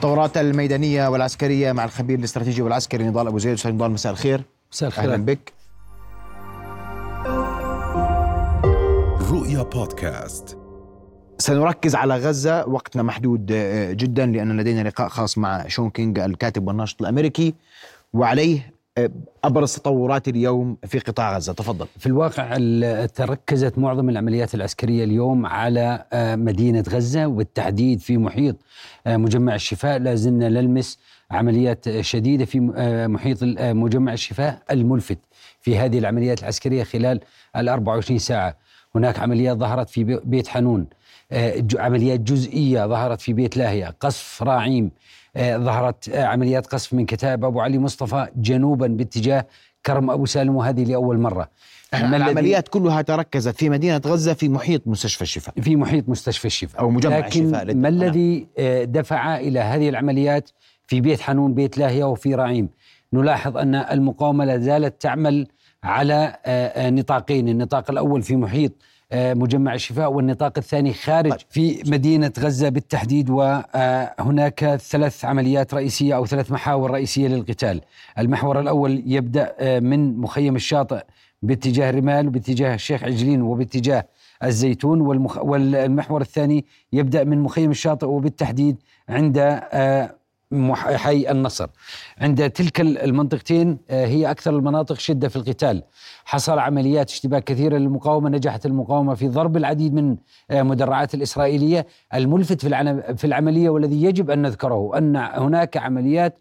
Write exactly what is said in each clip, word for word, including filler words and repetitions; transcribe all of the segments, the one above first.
التطورات الميدانية والعسكرية مع الخبير الاستراتيجي والعسكري نضال ابو زيد. استاذ نضال مساء الخير. مساء الخير، اهلا بك. رؤيا بودكاست. سنركز على غزة، وقتنا محدود جدا لأن لدينا لقاء خاص مع شون كينج الكاتب والناشط الأمريكي، وعليه أبرز تطورات اليوم في قطاع غزة. تفضل. في الواقع تركزت معظم العمليات العسكرية اليوم على مدينة غزة، والتحديد في محيط مجمع الشفاء. لازلنا نلمس عمليات شديدة في محيط مجمع الشفاء. الملفت في هذه العمليات العسكرية خلال الأربع وعشرين ساعة، هناك عمليات ظهرت في بيت حنون، عمليات جزئية ظهرت في بيت لاهية، قصف راعيم، ظهرت عمليات قصف من كتاب أبو علي مصطفى جنوبا باتجاه كرم أبو سالم، وهذه لأول مرة. العمليات كلها تركزت في مدينة غزة في محيط مستشفى الشفاء في محيط مستشفى الشفاء أو مجمع الشفاء. لكن ما الذي دفع إلى هذه العمليات في بيت حنون، بيت لاهية وفي راعيم؟ نلاحظ أن المقاومة لا زالت تعمل على نطاقين، النطاق الأول في محيط مجمع الشفاء، والنطاق الثاني خارج طيب. في مدينة غزة بالتحديد. وهناك ثلاث عمليات رئيسية أو ثلاث محاور رئيسية للقتال. المحور الأول يبدأ من مخيم الشاطئ باتجاه رمال، وباتجاه الشيخ عجلين، وباتجاه الزيتون، والمخ... والمحور الثاني يبدأ من مخيم الشاطئ وبالتحديد عند حي النصر. عند تلك المنطقتين هي أكثر المناطق شدة في القتال. حصل عمليات اشتباك كثيرة للمقاومة، نجحت المقاومة في ضرب العديد من مدرعات الإسرائيلية. الملفت في العملية والذي يجب أن نذكره أن هناك عمليات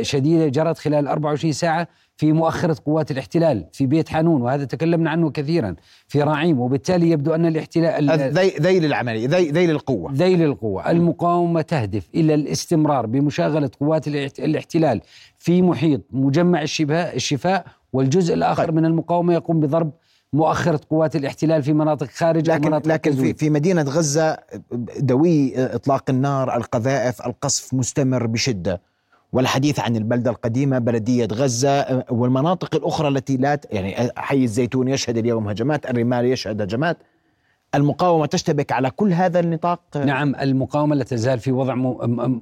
شديدة جرت خلال أربع وعشرين ساعة في مؤخرة قوات الاحتلال في بيت حنون، وهذا تكلمنا عنه كثيرا، في راعيم. وبالتالي يبدو أن الاحتلال ذيل العملية، ذيل القوة، ذيل القوة. المقاومة تهدف إلى الاستمرار بمشاغلة قوات الاحتلال في محيط مجمع الشفاء، والجزء الآخر طيب. من المقاومة يقوم بضرب مؤخرة قوات الاحتلال في مناطق خارج لكن, مناطق لكن في, في مدينة غزة دوي إطلاق النار، القذائف، القصف مستمر بشدة، والحديث عن البلدة القديمة بلدية غزة والمناطق الأخرى التي لا ت... يعني حي الزيتون يشهد اليوم هجمات، الرمال يشهد هجمات. المقاومة تشتبك على كل هذا النطاق. نعم، المقاومة لا تزال في وضع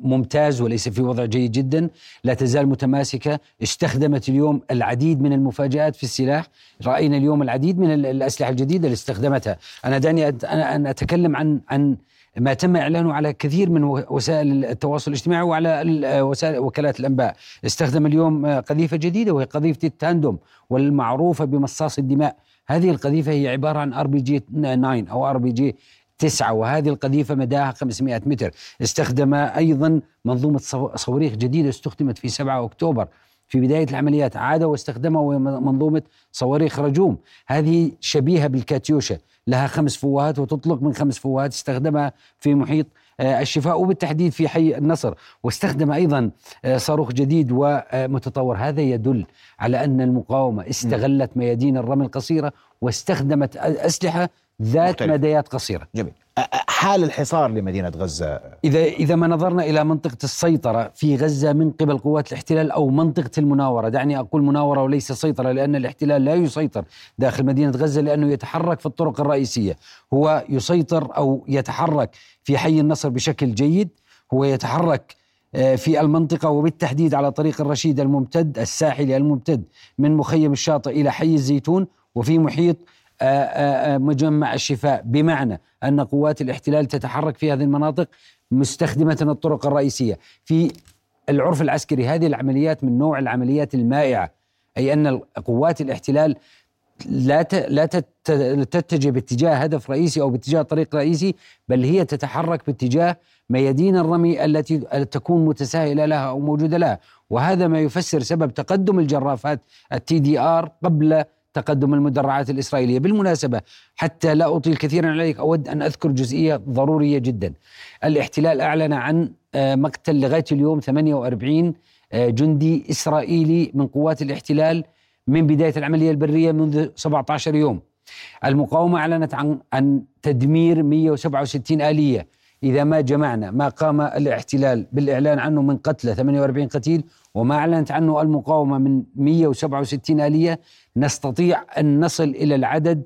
ممتاز وليس في وضع جيد جدا، لا تزال متماسكة. استخدمت اليوم العديد من المفاجآت في السلاح، رأينا اليوم العديد من الأسلحة الجديدة اللي استخدمتها. أنا دعني أنا أتكلم عن عن ما تم إعلانه على كثير من وسائل التواصل الاجتماعي وعلى وسائل وكالات الأنباء. استخدم اليوم قذيفة جديدة وهي قذيفة التاندم والمعروفة بمصاص الدماء. هذه القذيفة هي عبارة عن آر بي جي ناين أو آر بي جي تسعة، وهذه القذيفة مداها خمسمائة متر. استخدم أيضا منظومة صواريخ جديدة استخدمت في سبعة أكتوبر في بداية العمليات، عاد واستخدمها، وهي منظومة صواريخ رجوم. هذه شبيهة بالكاتيوشا، لها خمس فوهات وتطلق من خمس فوهات، استخدمها في محيط الشفاء وبالتحديد في حي النصر. واستخدم أيضا صاروخ جديد ومتطور. هذا يدل على أن المقاومة استغلت ميادين الرمي القصيرة واستخدمت أسلحة ذات مختلف. مديات قصيرة. جميل. حال الحصار لمدينة غزة، إذا إذا ما نظرنا إلى منطقة السيطرة في غزة من قبل قوات الاحتلال أو منطقة المناورة، دعني أقول مناورة وليس سيطرة، لأن الاحتلال لا يسيطر داخل مدينة غزة لأنه يتحرك في الطرق الرئيسية. هو يسيطر أو يتحرك في حي النصر بشكل جيد، هو يتحرك في المنطقة وبالتحديد على طريق الرشيد الممتد الساحلي الممتد من مخيم الشاطئ إلى حي الزيتون وفي محيط مجمع الشفاء، بمعنى أن قوات الاحتلال تتحرك في هذه المناطق مستخدمة الطرق الرئيسية. في العرف العسكري هذه العمليات من نوع العمليات المائعة، أي أن قوات الاحتلال لا لا تتجه باتجاه هدف رئيسي أو باتجاه طريق رئيسي، بل هي تتحرك باتجاه ميادين الرمي التي تكون متساهلة لها أو موجودة لها. وهذا ما يفسر سبب تقدم الجرافات التي دي آر قبل تقدم المدرعات الإسرائيلية. بالمناسبة، حتى لا أطيل كثيرا عليك، أود أن أذكر جزئية ضرورية جدا. الاحتلال أعلن عن مقتل لغاية اليوم ثمانية وأربعين جندي إسرائيلي من قوات الاحتلال من بداية العملية البرية منذ سبعة عشر يوم. المقاومة أعلنت عن, عن تدمير مئة وسبعة وستين آلية. إذا ما جمعنا ما قام الاحتلال بالإعلان عنه من قتلى ثمانية وأربعين قتيل وما أعلنت عنه المقاومة من مئة وسبعة وستين آلية، نستطيع أن نصل إلى العدد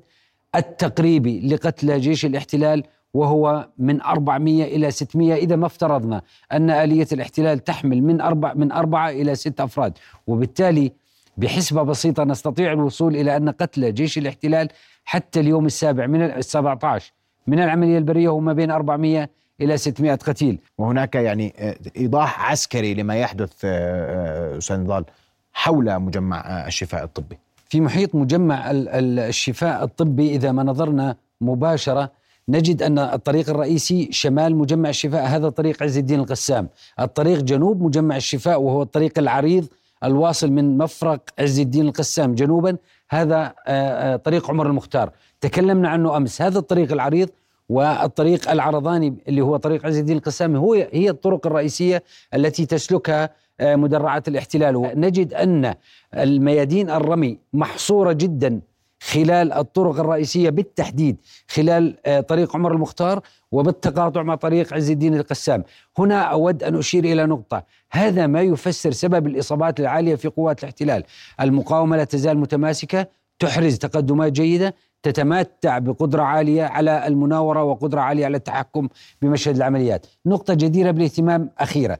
التقريبي لقتلى جيش الاحتلال، وهو من أربعمية إلى ستمية إذا ما افترضنا أن آلية الاحتلال تحمل من أربع من أربعة إلى ستة أفراد، وبالتالي بحسبة بسيطة نستطيع الوصول إلى أن قتل جيش الاحتلال حتى اليوم السابع من السبعة عشر من العملية البرية وما بين أربعمية إلى ستمية قتيل. وهناك يعني إيضاح عسكري لما يحدث أستاذ نضال حول مجمع الشفاء الطبي. في محيط مجمع الشفاء الطبي إذا ما نظرنا مباشرة نجد أن الطريق الرئيسي شمال مجمع الشفاء، هذا طريق عز الدين القسام. الطريق جنوب مجمع الشفاء وهو الطريق العريض الواصل من مفرق عز الدين القسام جنوبا، هذا طريق عمر المختار تكلمنا عنه أمس. هذا الطريق العريض والطريق العرضاني اللي هو طريق عز الدين القسام هو هي الطرق الرئيسية التي تسلكها مدرعات الاحتلال. نجد أن الميادين الرمي محصورة جداً خلال الطرق الرئيسية، بالتحديد خلال طريق عمر المختار وبالتقاطع مع طريق عز الدين القسام. هنا أود أن أشير إلى نقطة، هذا ما يفسر سبب الإصابات العالية في قوات الاحتلال. المقاومة لا تزال متماسكة، تحرز تقدمات جيدة، تتمتع بقدرة عالية على المناورة وقدرة عالية على التحكم بمشهد العمليات. نقطة جديرة بالاهتمام أخيرة،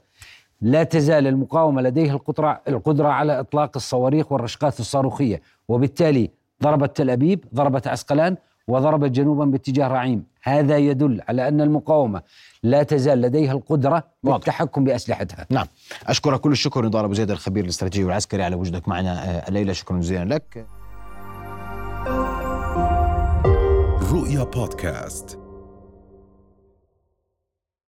لا تزال المقاومة لديها القدرة على إطلاق الصواريخ والرشقات الصاروخية، وبالتالي ضربت تل أبيب، ضربت عسقلان، وضربت جنوبا باتجاه رعيم. هذا يدل على أن المقاومة لا تزال لديها القدرة بالتحكم بأسلحتها. نعم، أشكرك كل الشكر نضال أبو زيد الخبير الاستراتيجي والعسكري على وجودك معنا الليلة، شكرا جزيلا لك. رؤيا بودكاست.